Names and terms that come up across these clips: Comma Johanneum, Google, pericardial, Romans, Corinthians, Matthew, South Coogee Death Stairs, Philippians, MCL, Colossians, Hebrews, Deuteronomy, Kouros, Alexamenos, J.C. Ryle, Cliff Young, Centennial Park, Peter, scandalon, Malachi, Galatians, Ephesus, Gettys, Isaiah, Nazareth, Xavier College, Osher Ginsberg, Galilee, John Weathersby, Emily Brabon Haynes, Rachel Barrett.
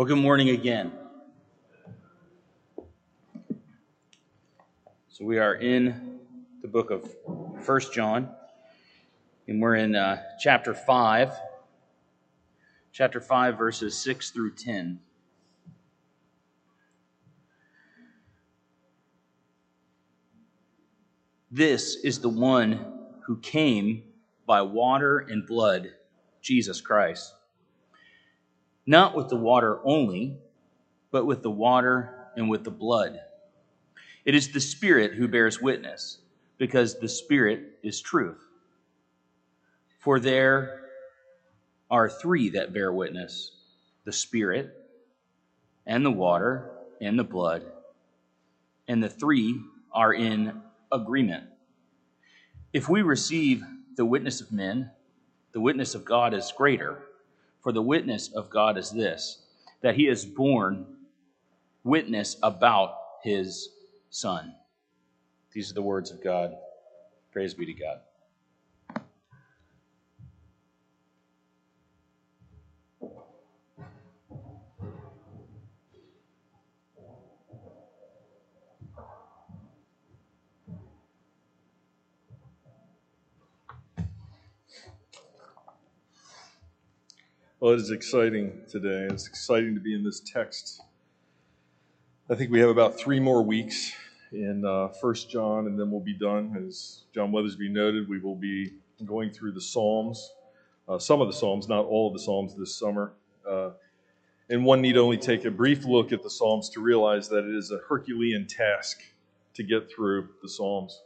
Well, good morning again. So we are in the book of 1 John, and we're in chapter 5, verses 6 through 10. This is the one who came by water and blood, Jesus Christ. Not with the water only, but with the water and with the blood. It is the Spirit who bears witness, because the Spirit is truth. For there are three that bear witness, the Spirit and the water and the blood, and the three are in agreement. If we receive the witness of men, the witness of God is greater. For the witness of God is this, that he has borne witness about his Son. These are the words of God. Praise be to God. Well, it is exciting today. It's exciting to be in this text. I think we have about 3 more weeks in 1 John, and then we'll be done. As John Weathersby noted, we will be going through the Psalms, some of the Psalms, not all of the Psalms this summer. And one need only take a brief look at the Psalms to realize that it is a Herculean task to get through the Psalms.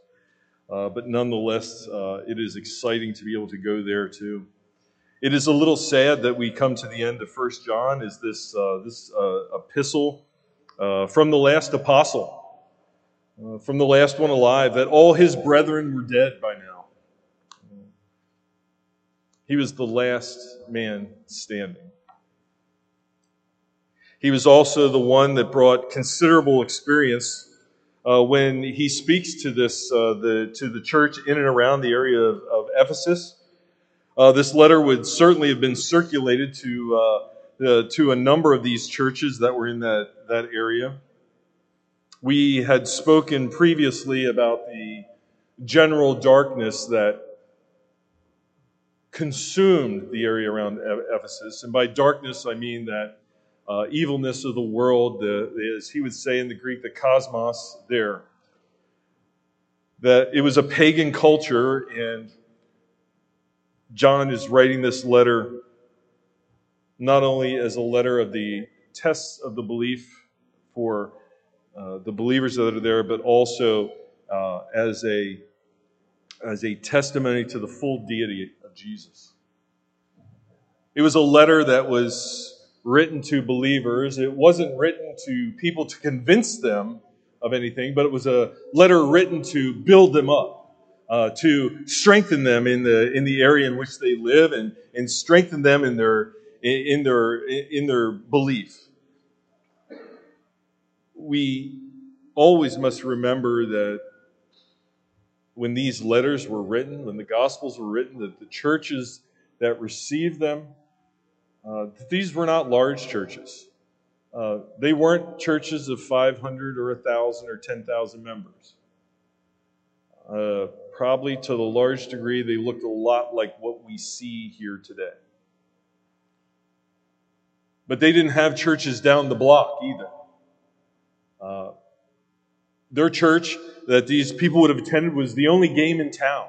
But nonetheless, it is exciting to be able to go there too. It is a little sad that we come to the end of 1 John, is this epistle from the last apostle, from the last one alive, that all his brethren were dead by now. He was the last man standing. He was also the one that brought considerable experience when he speaks to this to the church in and around the area of Ephesus. This letter would certainly have been circulated to a number of these churches that were in that area. We had spoken previously about the general darkness that consumed the area around Ephesus. And by darkness, I mean that evilness of the world, as he would say in the Greek, the cosmos there. That it was a pagan culture, and John is writing this letter not only as a letter of the tests of the belief for the believers that are there, but also as a testimony to the full deity of Jesus. It was a letter that was written to believers. It wasn't written to people to convince them of anything, but it was a letter written to build them up. To strengthen them in the area in which they live, and strengthen them in their belief. We always must remember that when these letters were written, when the Gospels were written, that the churches that received them, these were not large churches. They weren't churches of 500 or 1,000 or 10,000 members. Probably to the large degree, they looked a lot like what we see here today. But they didn't have churches down the block either. Their church that these people would have attended was the only game in town.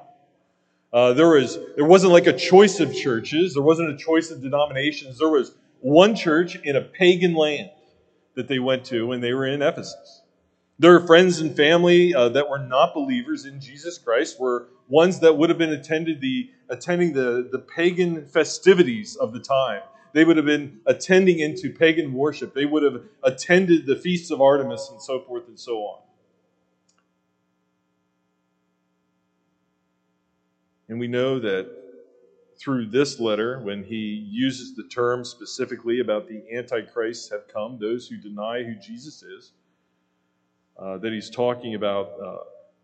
There wasn't like a choice of churches. There wasn't a choice of denominations. There was one church in a pagan land that they went to when they were in Ephesus. Their friends and family that were not believers in Jesus Christ were ones that would have been attending the pagan festivities of the time. They would have been attending into pagan worship. They would have attended the feasts of Artemis and so forth and so on. And we know that through this letter, when he uses the term specifically about the antichrists have come, those who deny who Jesus is, that he's talking about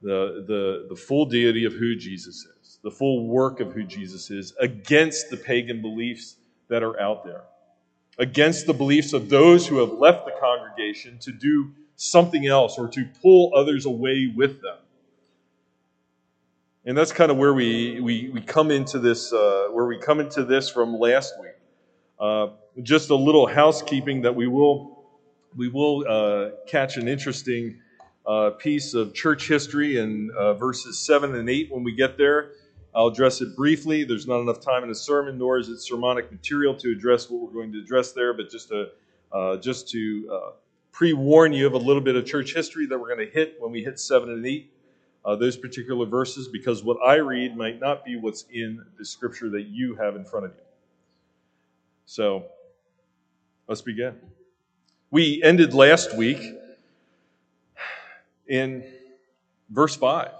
the full deity of who Jesus is, the full work of who Jesus is, against the pagan beliefs that are out there, against the beliefs of those who have left the congregation to do something else or to pull others away with them. And that's kind of where we come into this from last week. Just a little housekeeping that we will catch an interesting piece of church history in verses 7 and 8 when we get there. I'll address it briefly. There's not enough time in a sermon, nor is it sermonic material to address what we're going to address there, but just to pre-warn you of a little bit of church history that we're going to hit when we hit 7 and 8, those particular verses, because what I read might not be what's in the scripture that you have in front of you. So, let's begin. We ended last week in verse 5.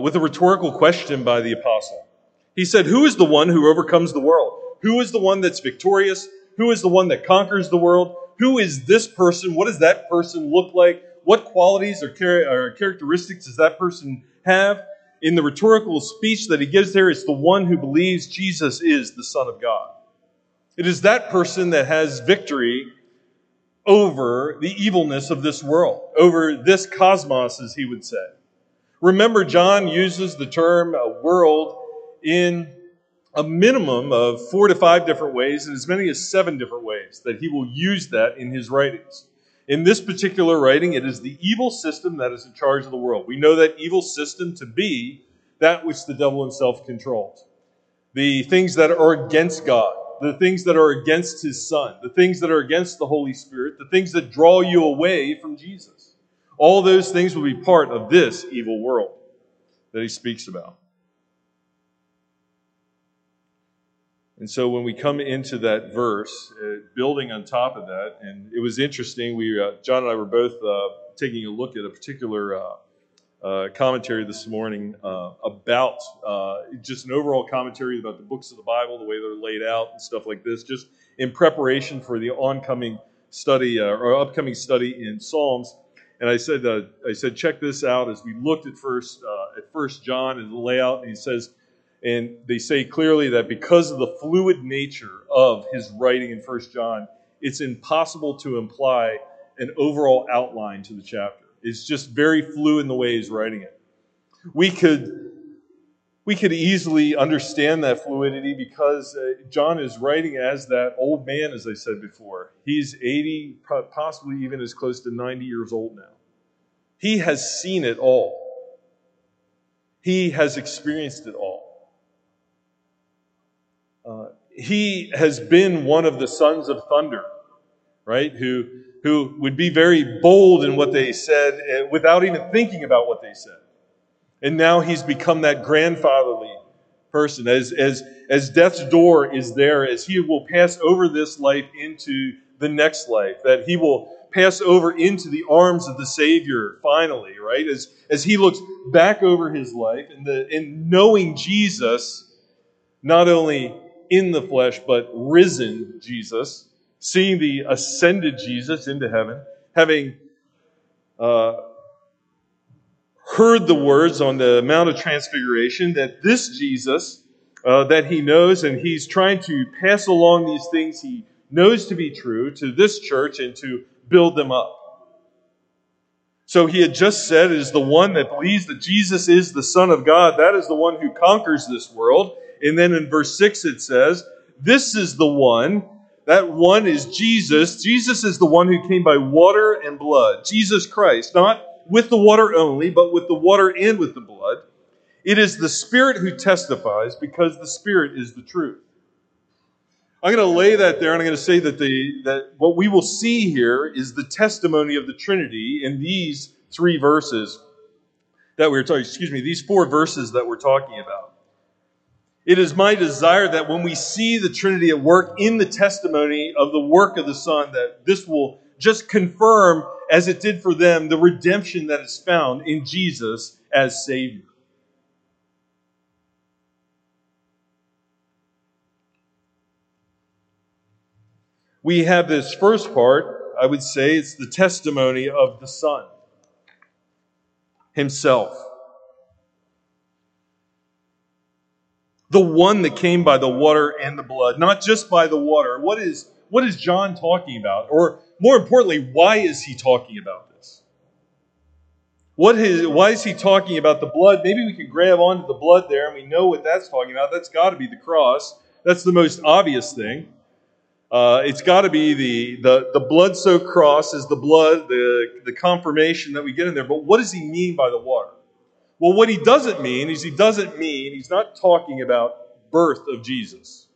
With a rhetorical question by the apostle. He said, who is the one who overcomes the world? Who is the one that's victorious? Who is the one that conquers the world? Who is this person? What does that person look like? What qualities or characteristics does that person have? In the rhetorical speech that he gives there, it's the one who believes Jesus is the Son of God. It is that person that has victory over the evilness of this world, over this cosmos, as he would say. Remember, John uses the term world in a minimum of 4 to 5 different ways and as many as 7 different ways that he will use that in his writings. In this particular writing, it is the evil system that is in charge of the world. We know that evil system to be that which the devil himself controls. The things that are against God, the things that are against his Son, the things that are against the Holy Spirit, the things that draw you away from Jesus. All those things will be part of this evil world that he speaks about. And so when we come into that verse, building on top of that, and it was interesting, John and I were both taking a look at a particular commentary this morning about just an overall commentary about the books of the Bible, the way they're laid out and stuff like this, just in preparation for the upcoming study in Psalms. And I said, check this out as we looked at First John and the layout. And he says, and they say clearly that because of the fluid nature of his writing in First John, it's impossible to imply an overall outline to the chapter. It's just very fluid in the way he's writing it. We could easily understand that fluidity because John is writing as that old man, as I said before. He's 80, possibly even as close to 90 years old now. He has seen it all. He has experienced it all. He has been one of the sons of thunder, right? Who would be very bold in what they said without even thinking about what they said. And now he's become that grandfatherly person. As death's door is there, as he will pass over this life into the next life, that he will pass over into the arms of the Savior finally, right? As he looks back over his life and knowing Jesus, not only in the flesh, but risen Jesus, seeing the ascended Jesus into heaven, having heard the words on the Mount of Transfiguration that this Jesus that he knows and he's trying to pass along these things he knows to be true to this church and to build them up. So he had just said is the one that believes that Jesus is the Son of God. That is the one who conquers this world. And then in verse 6 it says, this is the one. That one is Jesus. Jesus is the one who came by water and blood. Jesus Christ, not with the water only, but with the water and with the blood. It is the Spirit who testifies because the Spirit is the truth. I'm going to lay that there and I'm going to say that that what we will see here is the testimony of the Trinity in these 3 verses that we're talking, these 4 verses that we're talking about. It is my desire that when we see the Trinity at work in the testimony of the work of the Son, that this will just confirm, as it did for them, the redemption that is found in Jesus as Savior. We have this first part, I would say, it's the testimony of the Son himself. the one that came by the water and the blood, not just by the water. What is John talking about? Or more importantly, why is he talking about this? Why is he talking about the blood? Maybe we can grab onto the blood there, and we know what that's talking about. That's got to be the cross. That's the most obvious thing. It's got to be the blood-soaked cross is the blood, the confirmation that we get in there. But what does he mean by the water? Well, what he doesn't mean is he's not talking about birth of Jesus.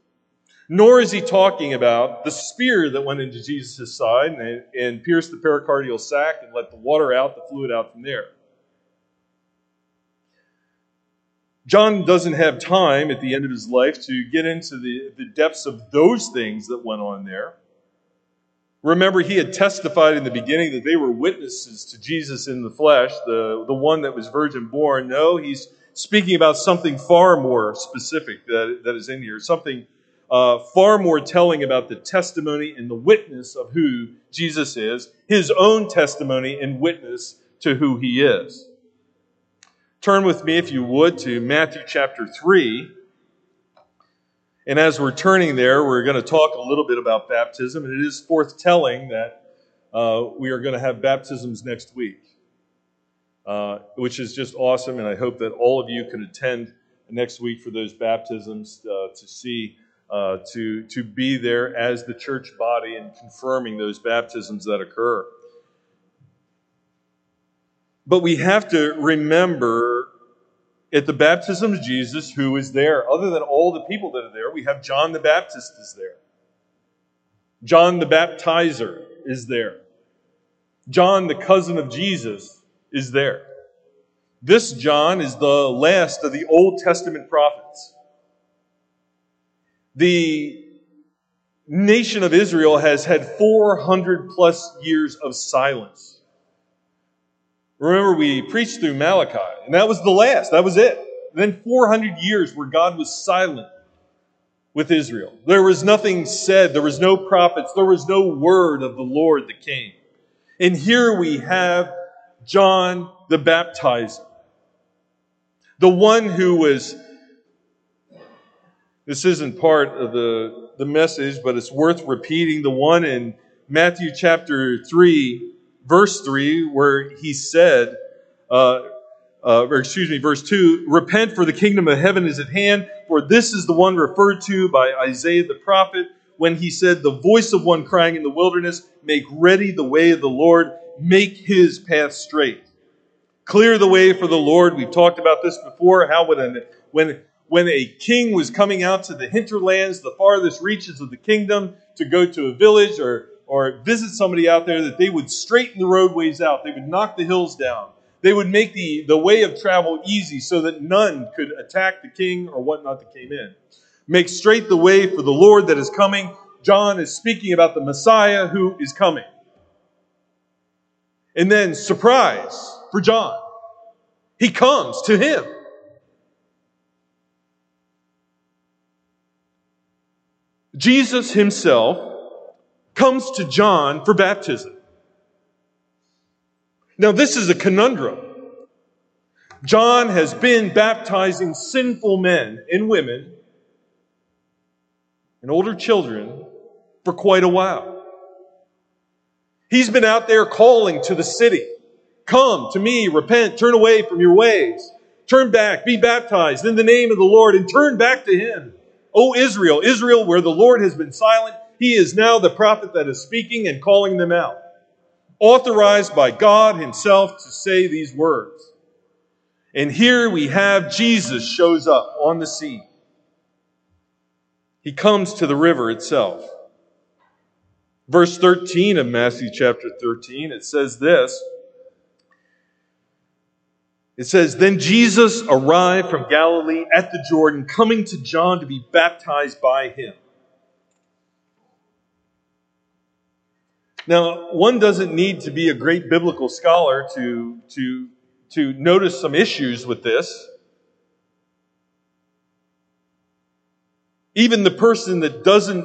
Nor is he talking about the spear that went into Jesus' side and pierced the pericardial sac and let the water out, the fluid out from there. John doesn't have time at the end of his life to get into the depths of those things that went on there. Remember, he had testified in the beginning that they were witnesses to Jesus in the flesh, the one that was virgin born. No, he's speaking about something far more specific that is in here, something far more telling about the testimony and the witness of who Jesus is, his own testimony and witness to who he is. Turn with me, if you would, to Matthew chapter 3. And as we're turning there, we're going to talk a little bit about baptism. And it is forthtelling that we are going to have baptisms next week, which is just awesome. And I hope that all of you can attend next week for those baptisms to see, to be there as the church body and confirming those baptisms that occur. But we have to remember at the baptism of Jesus who is there. Other than all the people that are there, we have John the Baptist is there. John the baptizer is there. John, the cousin of Jesus, is there. This John is the last of the Old Testament prophets. The nation of Israel has had 400 plus years of silence. Remember, we preached through Malachi, and that was the last. That was it. And then 400 years where God was silent with Israel. There was nothing said. There was no prophets. There was no word of the Lord that came. And here we have John the baptizer, the one who was... This isn't part of the message, but it's worth repeating. The one in Matthew chapter 3, verse 3, where he said, verse 2, repent, for the kingdom of heaven is at hand, for this is the one referred to by Isaiah the prophet, when he said, the voice of one crying in the wilderness, make ready the way of the Lord, make his path straight. Clear the way for the Lord. We've talked about this before, how when a king was coming out to the hinterlands, the farthest reaches of the kingdom, to go to a village or visit somebody out there, that they would straighten the roadways out. They would knock the hills down. They would make the way of travel easy so that none could attack the king or whatnot that came in. Make straight the way for the Lord that is coming. John is speaking about the Messiah who is coming. And then, surprise for John, he comes to him. Jesus himself comes to John for baptism. Now, this is a conundrum. John has been baptizing sinful men and women and older children for quite a while. He's been out there calling to the city, come to me, repent, turn away from your ways, turn back, be baptized in the name of the Lord, and turn back to him. O Israel, Israel, where the Lord has been silent, he is now the prophet that is speaking and calling them out, authorized by God himself to say these words. And here we have Jesus shows up on the scene. He comes to the river itself. Verse 13 of Matthew chapter 13, it says this. It says, then Jesus arrived from Galilee at the Jordan, coming to John to be baptized by him. Now, one doesn't need to be a great biblical scholar to notice some issues with this. Even the person that doesn't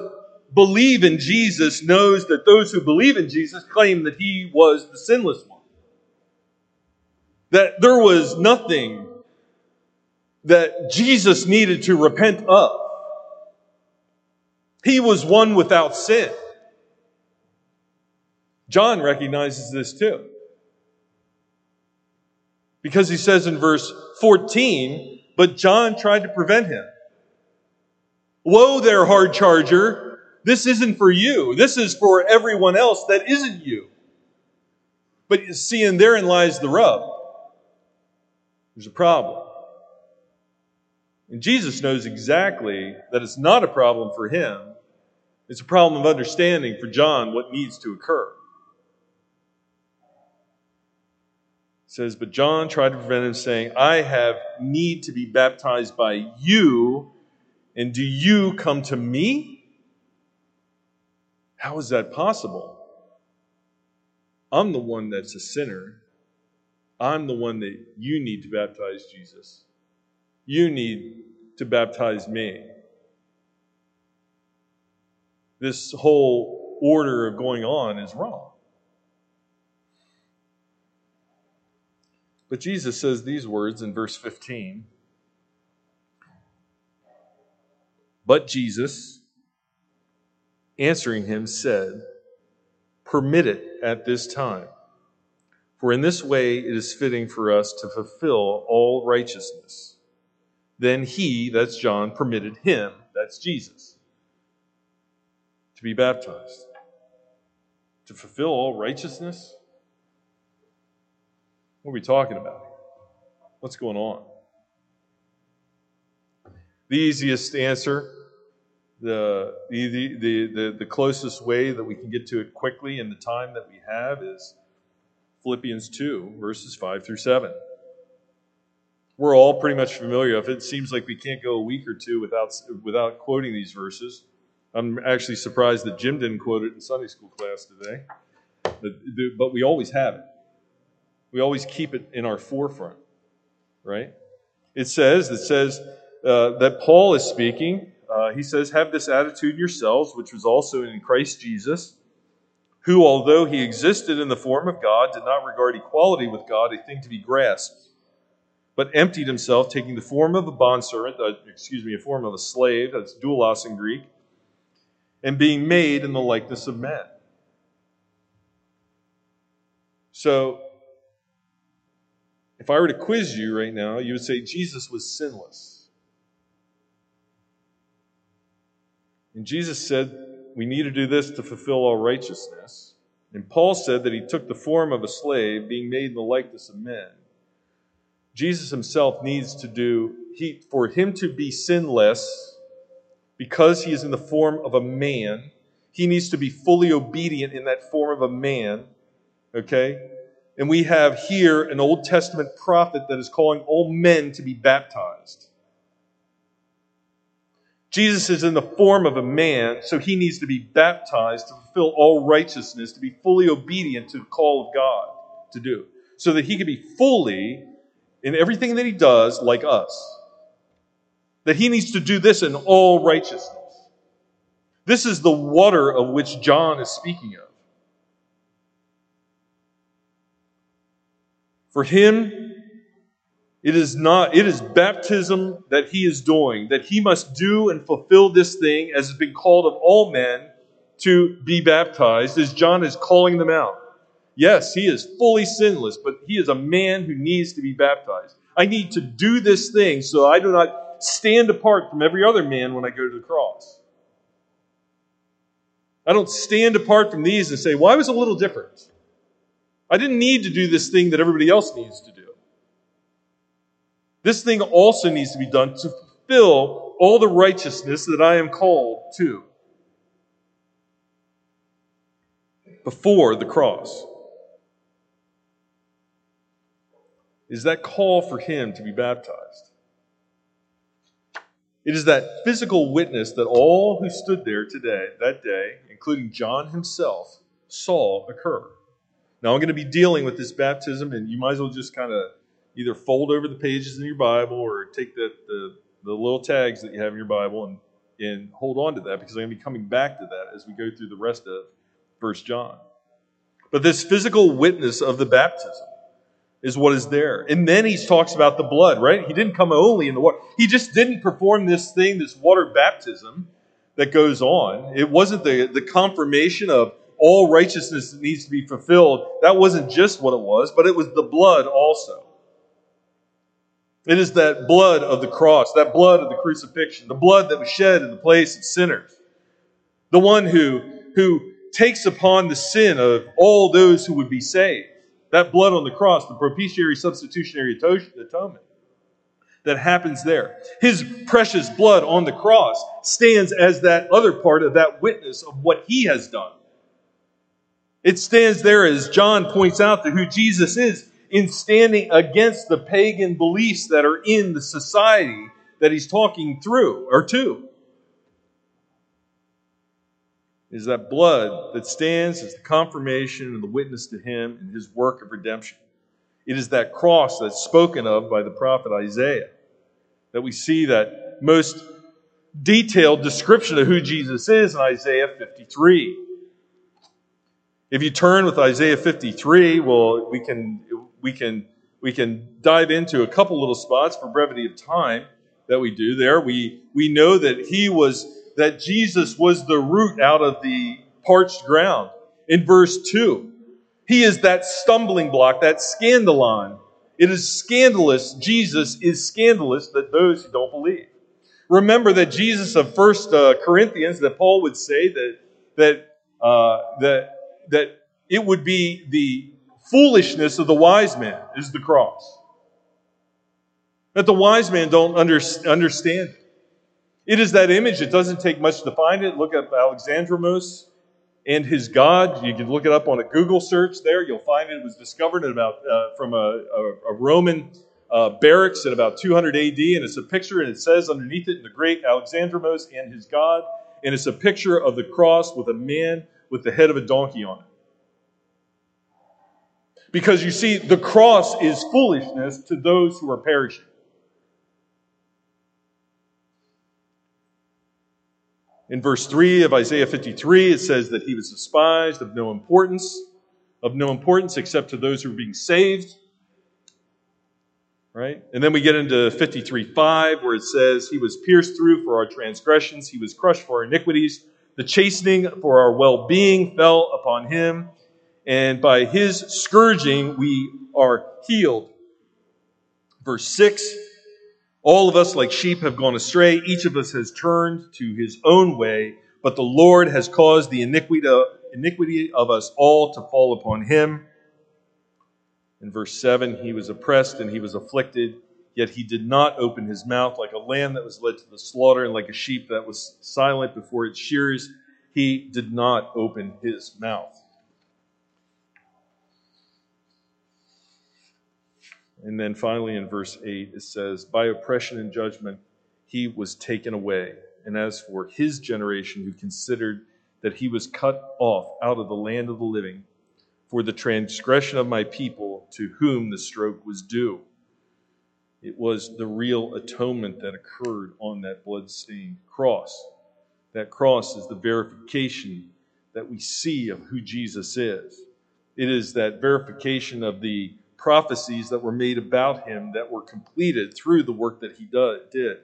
believe in Jesus knows that those who believe in Jesus claim that he was the sinless one. That there was nothing that Jesus needed to repent of. He was one without sin. John recognizes this too, because he says in verse 14, but John tried to prevent him. Woe there, hard charger. This isn't for you. This is for everyone else that isn't you. But you see, and therein lies the rub. There's a problem. And Jesus knows exactly that it's not a problem for him. It's a problem of understanding for John what needs to occur. It says, but John tried to prevent him, saying, I have need to be baptized by you, and do you come to me? How is that possible? I'm the one that's a sinner. I'm the one that you need to baptize, Jesus. You need to baptize me. This whole order of going on is wrong. But Jesus says these words in verse 15. But Jesus, answering him, said, permit it at this time, for in this way it is fitting for us to fulfill all righteousness. Then he, that's John, permitted him, that's Jesus, to be baptized. To fulfill all righteousness? What are we talking about? What's going on? The easiest answer, the closest way that we can get to it quickly in the time that we have is Philippians 2, verses 5 through 7. We're all pretty much familiar with it. It seems like we can't go a week or two without quoting these verses. I'm actually surprised that Jim didn't quote it in Sunday school class today. But we always have it. We always keep it in our forefront, right? It says that Paul is speaking. He says, have this attitude yourselves, which was also in Christ Jesus, who, although he existed in the form of God, did not regard equality with God a thing to be grasped, but emptied himself, taking the form of a bondservant, a form of a slave, that's doulos in Greek, and being made in the likeness of men. So, if I were to quiz you right now, you would say Jesus was sinless. And Jesus said, we need to do this to fulfill all righteousness. And Paul said that he took the form of a slave, being made in the likeness of men. Jesus himself needs to for him to be sinless, because he is in the form of a man, he needs to be fully obedient in that form of a man, okay? And we have here an Old Testament prophet that is calling all men to be baptized. Jesus is in the form of a man, so he needs to be baptized to fulfill all righteousness, to be fully obedient to the call of God to do, so that he can be fully in everything that he does like us. That he needs to do this in all righteousness. This is the water of which John is speaking of. For him, it is baptism that he is doing, that he must do and fulfill this thing as has been called of all men to be baptized, as John is calling them out. Yes, he is fully sinless, but he is a man who needs to be baptized. I need to do this thing so I do not stand apart from every other man when I go to the cross. I don't stand apart from these and say, well, I was a little different. I didn't need to do this thing that everybody else needs to do. This thing also needs to be done to fulfill all the righteousness that I am called to before the cross. Is that call for him to be baptized? It is that physical witness that all who stood there that day, including John himself, saw occur. Now, I'm going to be dealing with this baptism, and you might as well just kind of either fold over the pages in your Bible or take the little tags that you have in your Bible and hold on to that, because I'm going to be coming back to that as we go through the rest of 1 John. But this physical witness of the baptism, is what is there. And then he talks about the blood, right? He didn't come only in the water. He just didn't perform this thing, this water baptism that goes on. It wasn't the confirmation of all righteousness that needs to be fulfilled. That wasn't just what it was, but it was the blood also. It is that blood of the cross, that blood of the crucifixion, the blood that was shed in the place of sinners. The one who takes upon the sin of all those who would be saved. That blood on the cross, the propitiatory substitutionary atonement that happens there. His precious blood on the cross stands as that other part of that witness of what he has done. It stands there as John points out to who Jesus is in standing against the pagan beliefs that are in the society that he's talking through or to. Is that blood that stands as the confirmation and the witness to him and his work of redemption. It is that cross that's spoken of by the prophet Isaiah that we see that most detailed description of who Jesus is in Isaiah 53. If you turn with Isaiah 53, well, we can dive into a couple little spots for brevity of time that we do there. We know that Jesus was the root out of the parched ground. In verse 2, he is that stumbling block, that scandalon. It is scandalous. Jesus is scandalous that those who don't believe. Remember that Jesus of 1 Corinthians, that Paul would say that it would be the foolishness of the wise man is the cross. That the wise man don't understand it. It is that image. It doesn't take much to find it. Look up Alexamenos and his God. You can look it up on a Google search there. You'll find it was discovered from a Roman barracks at about 200 AD. And it's a picture, and it says underneath it, the great Alexamenos and his God. And it's a picture of the cross with a man with the head of a donkey on it. Because you see, the cross is foolishness to those who are perishing. In verse 3 of Isaiah 53, it says that he was despised, of no importance except to those who were being saved. Right? And then we get into 53:5, where it says, he was pierced through for our transgressions, he was crushed for our iniquities, the chastening for our well-being fell upon him, and by his scourging we are healed. Verse 6, all of us like sheep have gone astray. Each of us has turned to his own way, but the Lord has caused the iniquity of us all to fall upon him. In verse 7, he was oppressed and he was afflicted, yet he did not open his mouth. Like a lamb that was led to the slaughter and like a sheep that was silent before its shearers, he did not open his mouth. And then finally in verse 8, it says, by oppression and judgment he was taken away. And as for his generation who considered that he was cut off out of the land of the living, for the transgression of my people to whom the stroke was due. It was the real atonement that occurred on that blood-stained cross. That cross is the verification that we see of who Jesus is. It is that verification of the prophecies that were made about him that were completed through the work that he did.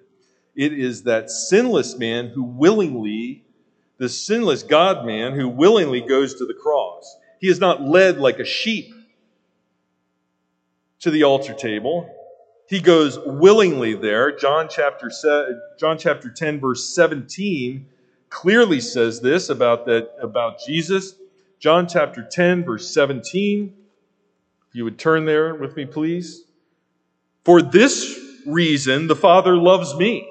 It is that sinless man who willingly, the sinless God man who willingly goes to the cross. He is not led like a sheep to the altar table. He goes willingly there. John chapter 10, verse 17 clearly says this about Jesus. John chapter 10, verse 17. If you would turn there with me, please. For this reason, the Father loves me,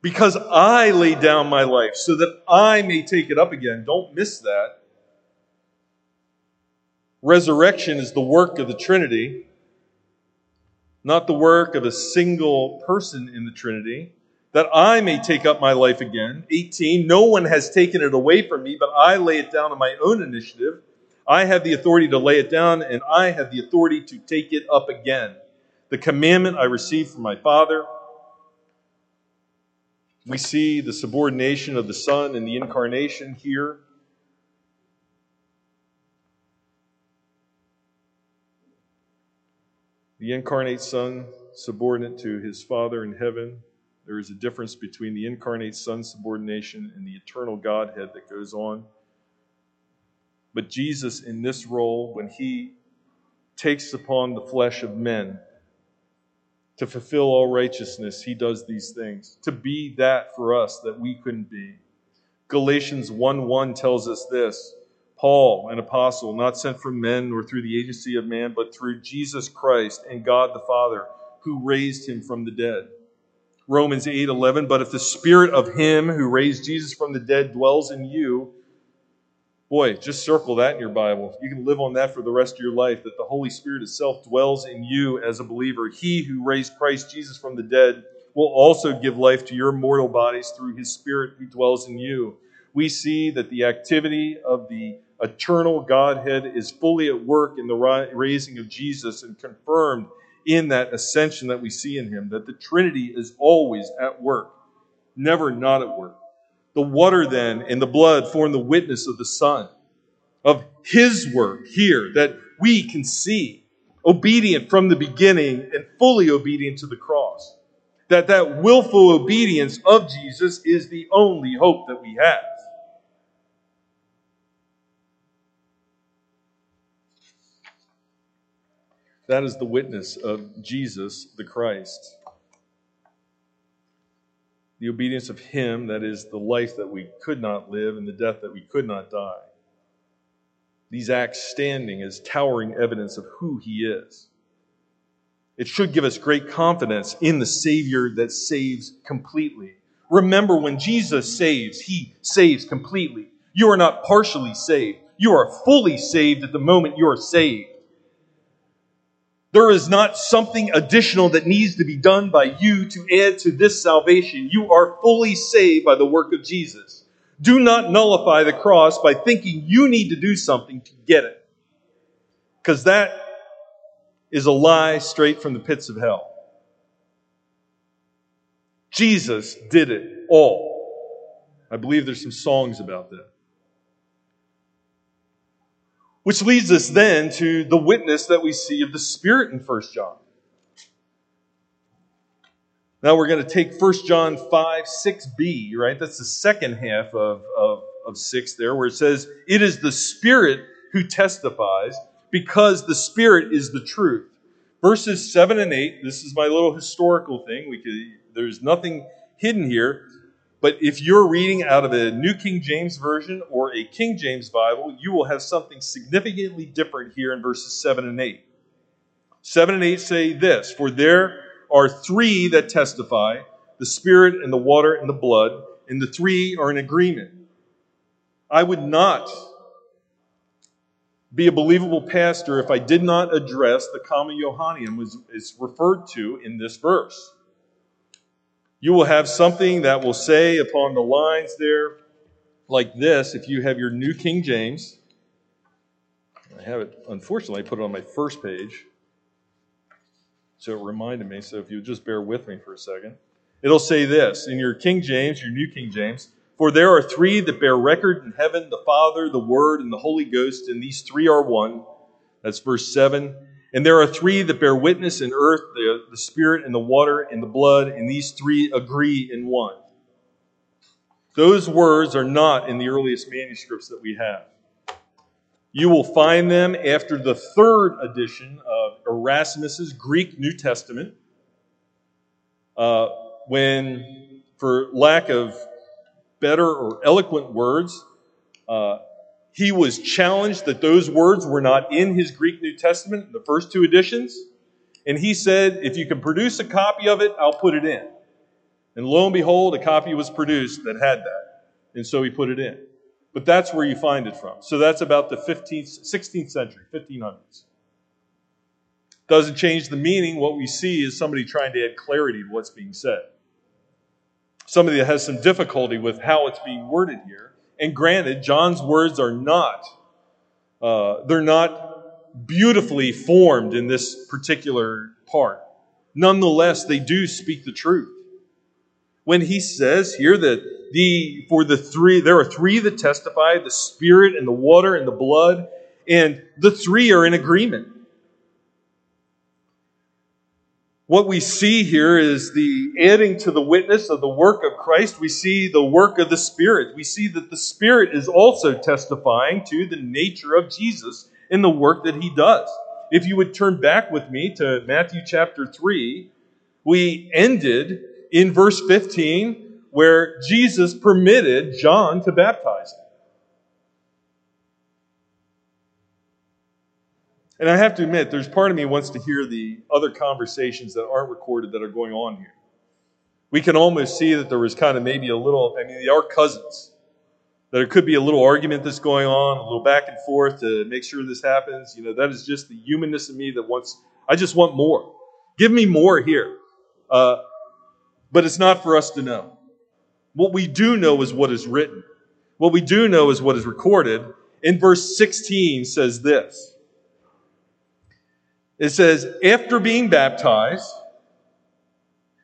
because I lay down my life so that I may take it up again. Don't miss that. Resurrection is the work of the Trinity, not the work of a single person in the Trinity, that I may take up my life again. 18, no one has taken it away from me, but I lay it down on my own initiative. I have the authority to lay it down, and I have the authority to take it up again. The commandment I received from my Father. We see the subordination of the Son in the incarnation here. the incarnate Son subordinate to his Father in heaven. There is a difference between the incarnate Son subordination and the eternal Godhead that goes on. But Jesus, in this role, when he takes upon the flesh of men to fulfill all righteousness, he does these things, to be that for us that we couldn't be. Galatians 1:1 tells us this: Paul, an apostle, not sent from men nor through the agency of man, but through Jesus Christ and God the Father, who raised him from the dead. Romans 8:11, but if the spirit of him who raised Jesus from the dead dwells in you, boy, just circle that in your Bible. You can live on that for the rest of your life, that the Holy Spirit itself dwells in you as a believer. He who raised Christ Jesus from the dead will also give life to your mortal bodies through his Spirit who dwells in you. We see that the activity of the eternal Godhead is fully at work in the raising of Jesus and confirmed in that ascension that we see in him, that the Trinity is always at work, never not at work. The water then and the blood form the witness of the Son, of his work here that we can see, obedient from the beginning and fully obedient to the cross. That willful obedience of Jesus is the only hope that we have. That is the witness of Jesus the Christ. The obedience of him, that is the life that we could not live and the death that we could not die. These acts standing as towering evidence of who he is. It should give us great confidence in the Savior that saves completely. Remember, when Jesus saves, he saves completely. You are not partially saved. You are fully saved at the moment you are saved. There is not something additional that needs to be done by you to add to this salvation. You are fully saved by the work of Jesus. Do not nullify the cross by thinking you need to do something to get it, because that is a lie straight from the pits of hell. Jesus did it all. I believe there's some songs about that. Which leads us then to the witness that we see of the Spirit in 1 John. Now we're going to take 1 John 5, 6b, right? That's the second half of 6 there, where it says, it is the Spirit who testifies, because the Spirit is the truth. Verses 7 and 8, this is my little historical thing. There's nothing hidden here. But if you're reading out of a New King James Version or a King James Bible, you will have something significantly different here in verses 7 and 8. 7 and 8 say this: for there are three that testify, the Spirit and the water and the blood, and the three are in agreement. I would not be a believable pastor if I did not address the Comma Johanneum is referred to in this verse. You will have something that will say upon the lines there like this, if you have your New King James. I have it, unfortunately, I put it on my first page, so it reminded me, so if you'll just bear with me for a second. It'll say this, in your King James, your New King James: for there are three that bear record in heaven, the Father, the Word, and the Holy Ghost, and these three are one. That's verse 7. And there are three that bear witness in earth, the Spirit and the water and the blood, and these three agree in one. Those words are not in the earliest manuscripts that we have. You will find them after the third edition of Erasmus's Greek New Testament, when, for lack of better or eloquent words, he was challenged that those words were not in his Greek New Testament, the first two editions. And he said, if you can produce a copy of it, I'll put it in. And lo and behold, a copy was produced that had that. And so he put it in. But that's where you find it from. So that's about the 16th century, 1500s. Doesn't change the meaning. What we see is somebody trying to add clarity to what's being said. Somebody that has some difficulty with how it's being worded here. And granted, John's words are not beautifully formed in this particular part. Nonetheless, they do speak the truth. When he says here that there are three that testify, the Spirit and the water and the blood, and the three are in agreement. What we see here is the adding to the witness of the work of Christ. We see the work of the Spirit. We see that the Spirit is also testifying to the nature of Jesus in the work that he does. If you would turn back with me to Matthew chapter 3, we ended in verse 15 where Jesus permitted John to baptize him. And I have to admit, there's part of me wants to hear the other conversations that aren't recorded that are going on here. We can almost see that there was kind of maybe a little, they are cousins. That it could be a little argument that's going on, a little back and forth to make sure this happens. That is just the humanness in me that wants, I just want more. Give me more here. But it's not for us to know. What we do know is what is written. What we do know is what is recorded. In verse 16 says this. It says, after being baptized,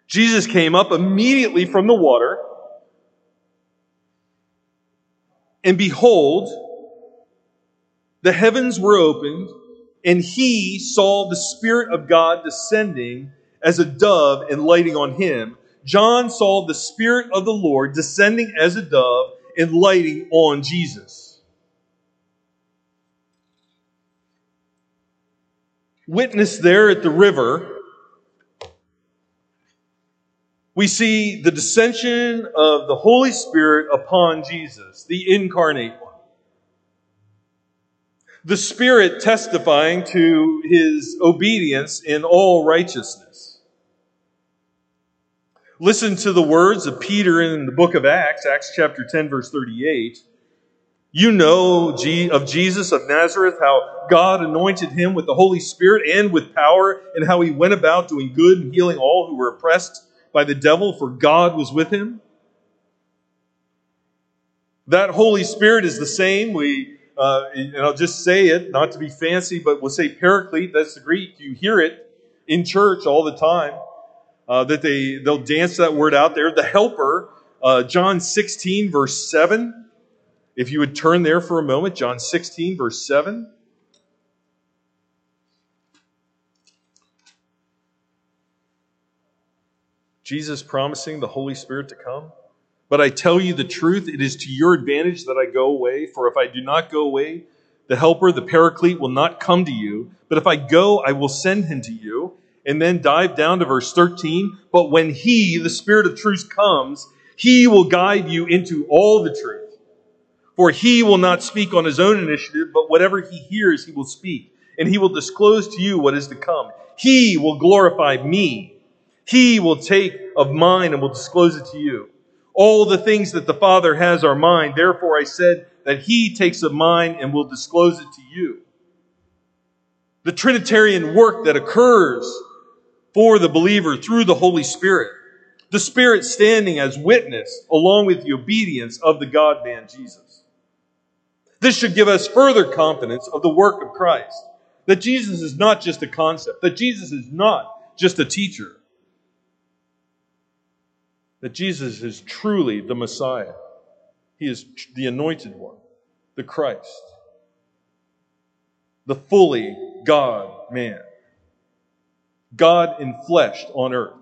Jesus came up immediately from the water, and behold, the heavens were opened, and he saw the Spirit of God descending as a dove and lighting on him. John saw the Spirit of the Lord descending as a dove and lighting on Jesus. Witness there at the river, we see the descension of the Holy Spirit upon Jesus, the incarnate one. The Spirit testifying to his obedience in all righteousness. Listen to the words of Peter in the book of Acts, Acts chapter 10, verse 38. You know of Jesus of Nazareth, how God anointed him with the Holy Spirit and with power, and how he went about doing good and healing all who were oppressed by the devil, for God was with him. That Holy Spirit is the same. And I'll just say it, not to be fancy, but we'll say Paraclete. That's the Greek. You hear it in church all the time, that they'll dance that word out there. The helper, John 16, verse 7. If you would turn there for a moment, John 16, verse 7. Jesus promising the Holy Spirit to come. But I tell you the truth, it is to your advantage that I go away. For if I do not go away, the helper, the Paraclete, will not come to you. But if I go, I will send him to you. And then dive down to verse 13. But when he, the Spirit of truth, comes, he will guide you into all the truth. For he will not speak on his own initiative, but whatever he hears, he will speak. And he will disclose to you what is to come. He will glorify me. He will take of mine and will disclose it to you. All the things that the Father has are mine. Therefore I said that he takes of mine and will disclose it to you. The Trinitarian work that occurs for the believer through the Holy Spirit. The Spirit standing as witness along with the obedience of the God-man Jesus. This should give us further confidence of the work of Christ. That Jesus is not just a concept. That Jesus is not just a teacher. That Jesus is truly the Messiah. He is the anointed one. The Christ. The fully God-man. God enfleshed on earth.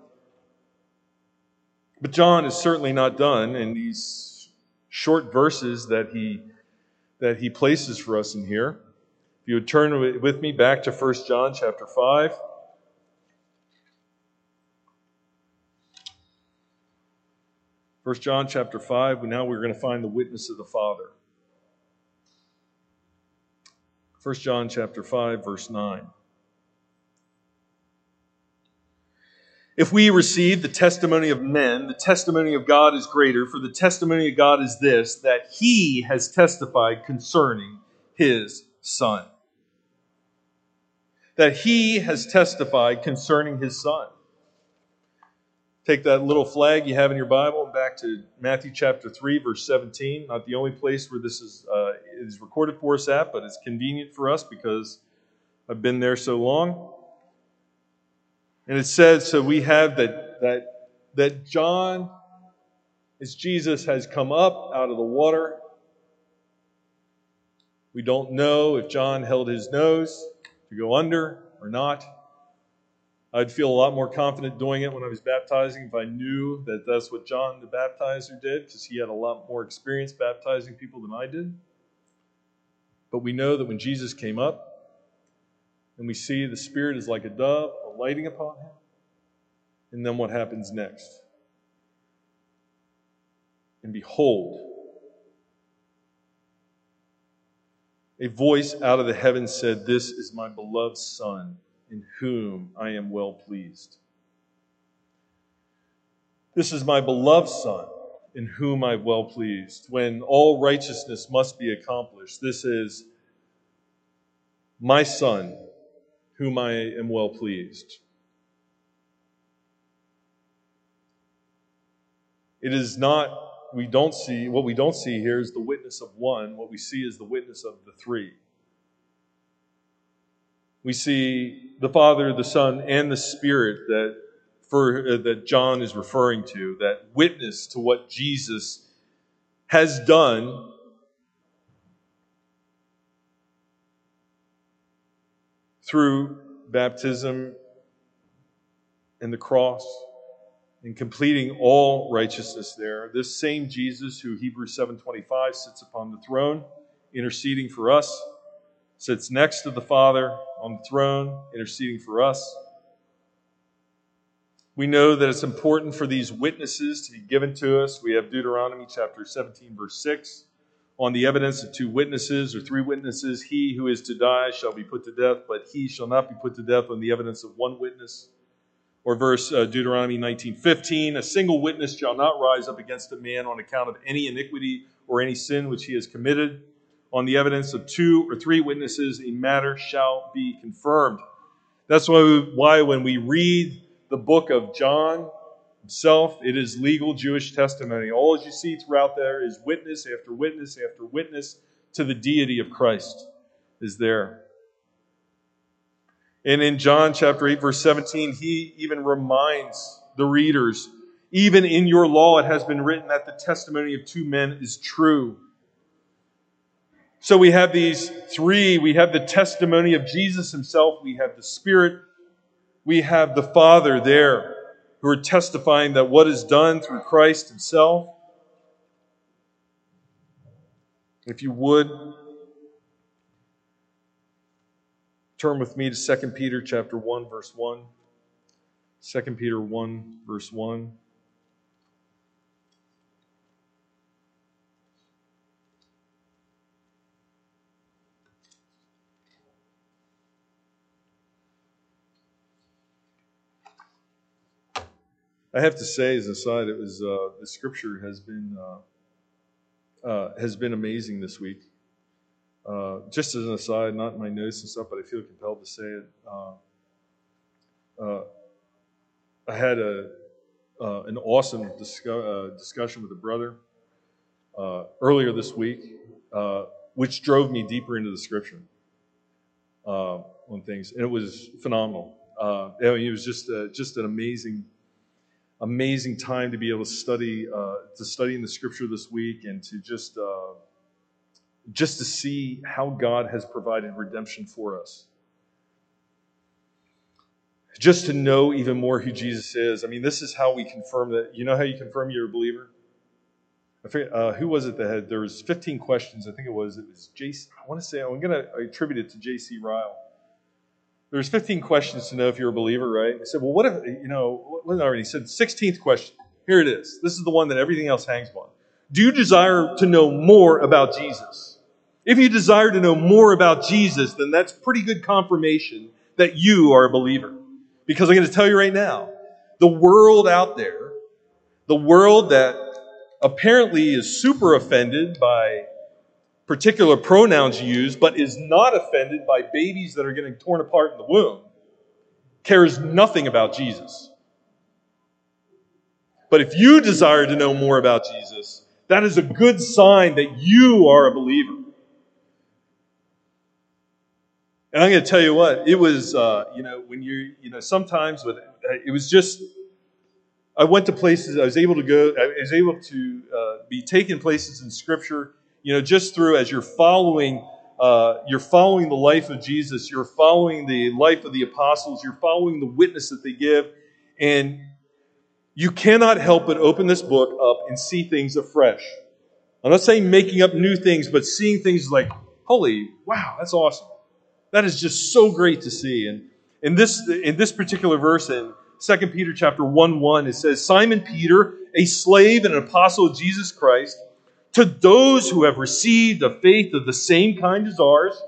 But John is certainly not done in these short verses that he places for us in here. If you would turn with me back to 1 John chapter 5. Now we're going to find the witness of the Father. 1 John chapter 5, verse 9. If we receive the testimony of men, the testimony of God is greater, for the testimony of God is this, that he has testified concerning his Son. Take that little flag you have in your Bible and back to Matthew chapter 3, verse 17. Not the only place where this is recorded for us at, but it's convenient for us because I've been there so long. And it says, so we have that John, as Jesus has come up out of the water. We don't know if John held his nose to go under or not. I'd feel a lot more confident doing it when I was baptizing if I knew that that's what John the Baptizer did, because he had a lot more experience baptizing people than I did. But we know that when Jesus came up, and we see the Spirit is like a dove alighting upon him, and then what happens next? And behold, a voice out of the heavens said, "This is my beloved Son, in whom I am well pleased." This is my beloved Son, in whom I am well pleased. When all righteousness must be accomplished, this is my Son, whom I am well pleased. It is not, we don't see, what we don't see here is the witness of one. What we see is the witness of the three. We see the Father, the Son, and the Spirit that John is referring to, that witness to what Jesus has done through baptism and the cross, and completing all righteousness there. This same Jesus who Hebrews 7:25 sits upon the throne, interceding for us, sits next to the Father on the throne, interceding for us. We know that it's important for these witnesses to be given to us. We have Deuteronomy chapter 17, verse 6. On the evidence of two witnesses or three witnesses, he who is to die shall be put to death, but he shall not be put to death on the evidence of one witness. Or verse Deuteronomy 19:15, a single witness shall not rise up against a man on account of any iniquity or any sin which he has committed. On the evidence of two or three witnesses, a matter shall be confirmed. That's why when we read the book of John himself, it is legal Jewish testimony. All as you see throughout there is witness after witness after witness to the deity of Christ is there. And in John chapter 8, verse 17, he even reminds the readers, even in your law it has been written that the testimony of two men is true. So we have these three. We have the testimony of Jesus himself. We have the Spirit. We have the Father there who are testifying that what is done through Christ himself. If you would, turn with me to 2 Peter chapter 1, verse 1. 2 Peter 1, verse 1. I have to say, as an aside, it was the scripture has been amazing this week. Just as an aside, not in my notes and stuff, but I feel compelled to say it. I had an awesome discussion with a brother earlier this week, which drove me deeper into the Scripture on things, and it was phenomenal. It was just an amazing time to be able to study in the Scripture this week, and to just to see how God has provided redemption for us. Just to know even more who Jesus is. I mean, this is how we confirm that. You know how you confirm you're a believer? I forget, who was it that had, there was 15 questions. I think it was J.C. I want to say, I'm going to attribute it to J.C. Ryle. There was 15 questions to know if you're a believer, right? I said, well, what if, he said 16th question. Here it is. This is the one that everything else hangs on. Do you desire to know more about Jesus? If you desire to know more about Jesus, then that's pretty good confirmation that you are a believer. Because I'm going to tell you right now, the world out there, the world that apparently is super offended by particular pronouns you use, but is not offended by babies that are getting torn apart in the womb, cares nothing about Jesus. But if you desire to know more about Jesus, that is a good sign that you are a believer. And I'm going to tell you what, it was, I went to places, I was able to be taken places in Scripture, just through as you're following You're following the life of Jesus. You're following the life of the apostles. You're following the witness that they give. And you cannot help but open this book up and see things afresh. I'm not saying making up new things, but seeing things like, holy, wow, that's awesome. That is just so great to see. And in this particular verse in 2 Peter chapter 1:1, it says, Simon Peter, a slave and an apostle of Jesus Christ, to those who have received a faith of the same kind as ours,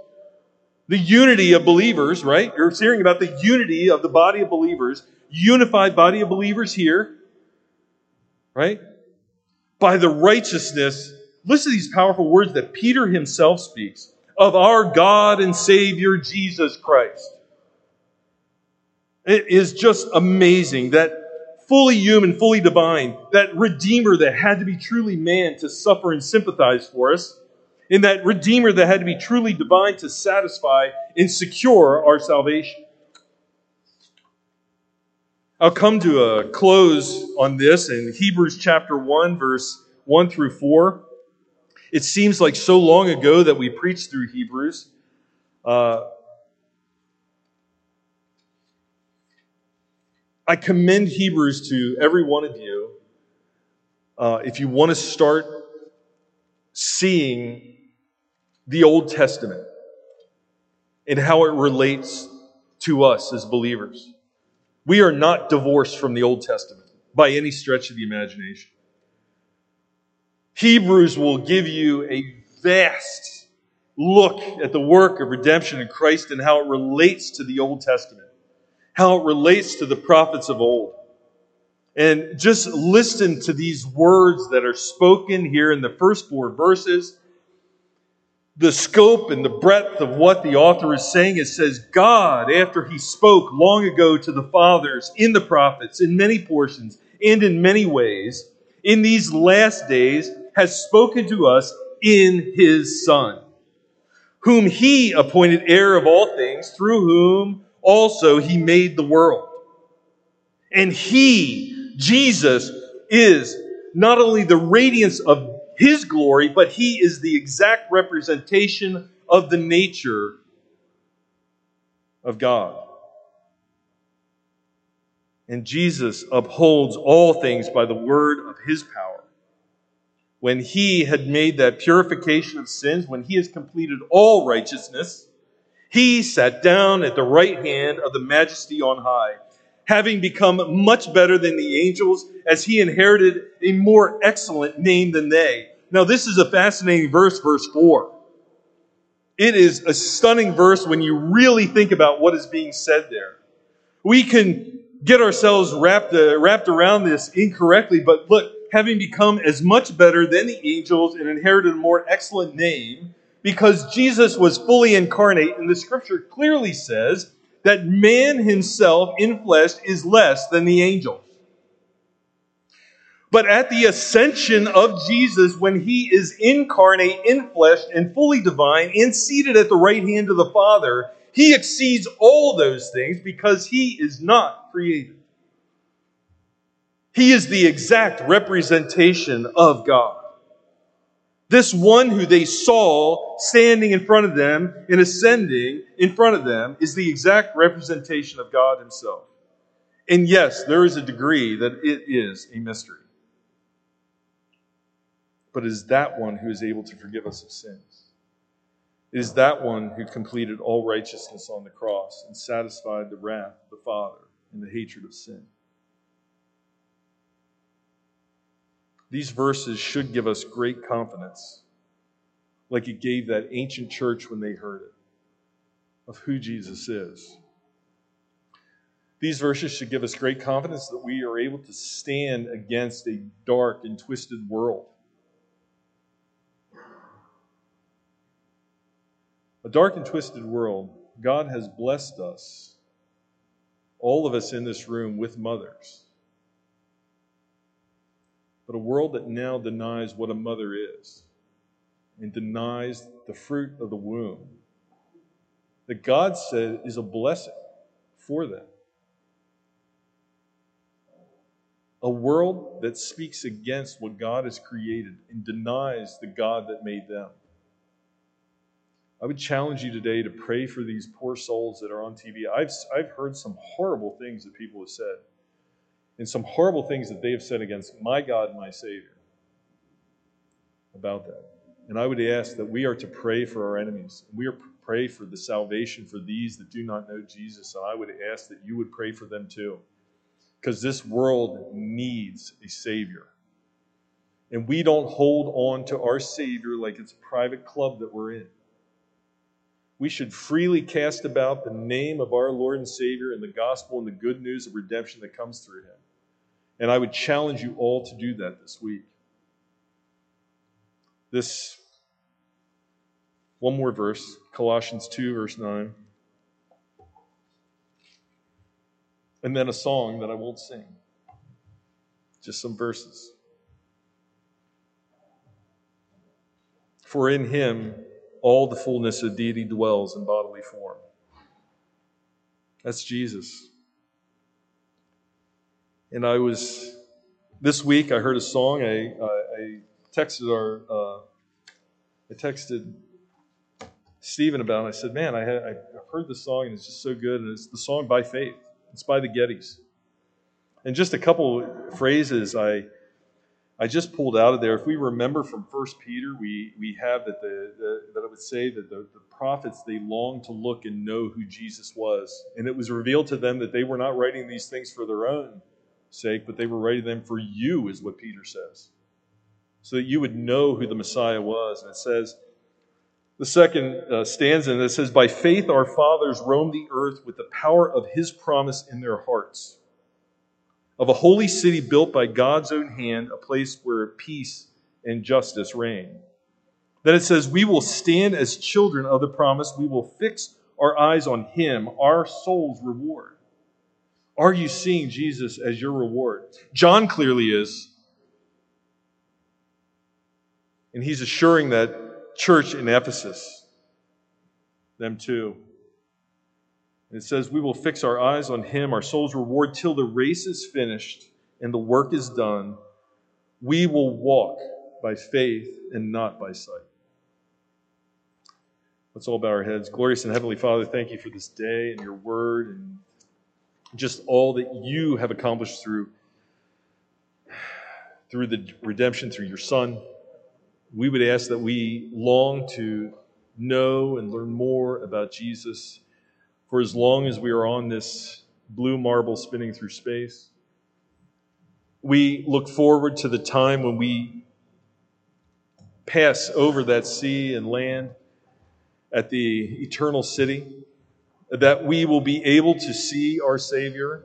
the unity of believers, right? You're hearing about the unity of the body of believers, unified body of believers here, right? By the righteousness, listen to these powerful words that Peter himself speaks, of our God and Savior Jesus Christ. It is just amazing that fully human, fully divine, that Redeemer that had to be truly man to suffer and sympathize for us, and that Redeemer that had to be truly divine to satisfy and secure our salvation. I'll come to a close on this in Hebrews chapter 1, verse 1 through 4. It seems like so long ago that we preached through Hebrews. I commend Hebrews to every one of you. If you want to start seeing the Old Testament and how it relates to us as believers, we are not divorced from the Old Testament by any stretch of the imagination. Hebrews will give you a vast look at the work of redemption in Christ and how it relates to the Old Testament, how it relates to the prophets of old. And just listen to these words that are spoken here in the first four verses. The scope and the breadth of what the author is saying, it says, God, after he spoke long ago to the fathers, in the prophets, in many portions, and in many ways, in these last days, has spoken to us in his Son, whom he appointed heir of all things, through whom also he made the world. And he, Jesus, is not only the radiance of his glory, but he is the exact representation of the nature of God. And Jesus upholds all things by the word of his power. When he had made that purification of sins, when he has completed all righteousness, he sat down at the right hand of the majesty on high, having become much better than the angels, as he inherited a more excellent name than they. Now, this is a fascinating verse, verse 4. It is a stunning verse when you really think about what is being said there. We can get ourselves wrapped around this incorrectly, but look, having become as much better than the angels and inherited a more excellent name, because Jesus was fully incarnate, and the scripture clearly says that man himself in flesh is less than the angels. But at the ascension of Jesus, when he is incarnate in flesh and fully divine and seated at the right hand of the Father, he exceeds all those things because he is not created. He is the exact representation of God. This one who they saw standing in front of them and ascending in front of them is the exact representation of God himself. And yes, there is a degree that it is a mystery. But it is that one who is able to forgive us of sins. It is that one who completed all righteousness on the cross and satisfied the wrath of the Father and the hatred of sin. These verses should give us great confidence, like it gave that ancient church when they heard it, of who Jesus is. These verses should give us great confidence that we are able to stand against a dark and twisted world. A dark and twisted world. God has blessed us, all of us in this room, with mothers. But a world that now denies what a mother is and denies the fruit of the womb that God said is a blessing for them. A world that speaks against what God has created and denies the God that made them. I would challenge you today to pray for these poor souls that are on TV. I've heard some horrible things that people have said, and some horrible things that they have said against my God, my Savior, about that. And I would ask that we are to pray for our enemies. We are to pray for the salvation for these that do not know Jesus. And I would ask that you would pray for them too, because this world needs a Savior. And we don't hold on to our Savior like it's a private club that we're in. We should freely cast about the name of our Lord and Savior and the gospel and the good news of redemption that comes through him. And I would challenge you all to do that this week. This one more verse, Colossians 2, verse 9. And then a song that I won't sing. Just some verses. For in him all the fullness of deity dwells in bodily form. That's Jesus. And I was, this week I heard a song. I texted Stephen about it. I said, man, I've heard this song and it's just so good. And it's the song By Faith. It's by the Gettys. And just a couple phrases I just pulled out of there. If we remember from 1 Peter, we have that that I would say that the prophets, they longed to look and know who Jesus was. And it was revealed to them that they were not writing these things for their own sake, but they were writing them for you, is what Peter says, so that you would know who the Messiah was. And it says, the second stanza, and it says, by faith our fathers roamed the earth with the power of his promise in their hearts, of a holy city built by God's own hand, a place where peace and justice reign. Then it says, we will stand as children of the promise. We will fix our eyes on him, our soul's reward. Are you seeing Jesus as your reward? John clearly is. And he's assuring that church in Ephesus, them too. It says, we will fix our eyes on him, our soul's reward, till the race is finished and the work is done. We will walk by faith and not by sight. Let's all bow our heads. Glorious and Heavenly Father, thank you for this day and your word and just all that you have accomplished through the redemption, through your Son. We would ask that we long to know and learn more about Jesus. For as long as we are on this blue marble spinning through space, we look forward to the time when we pass over that sea and land at the eternal city, that we will be able to see our Savior.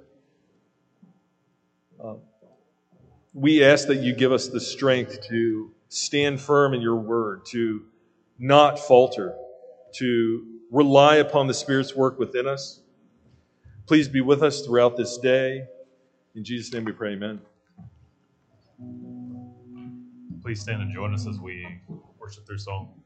We ask that you give us the strength to stand firm in your word, to not falter, to rely upon the Spirit's work within us. Please be with us throughout this day. In Jesus' name we pray, amen. Please stand and join us as we worship through song.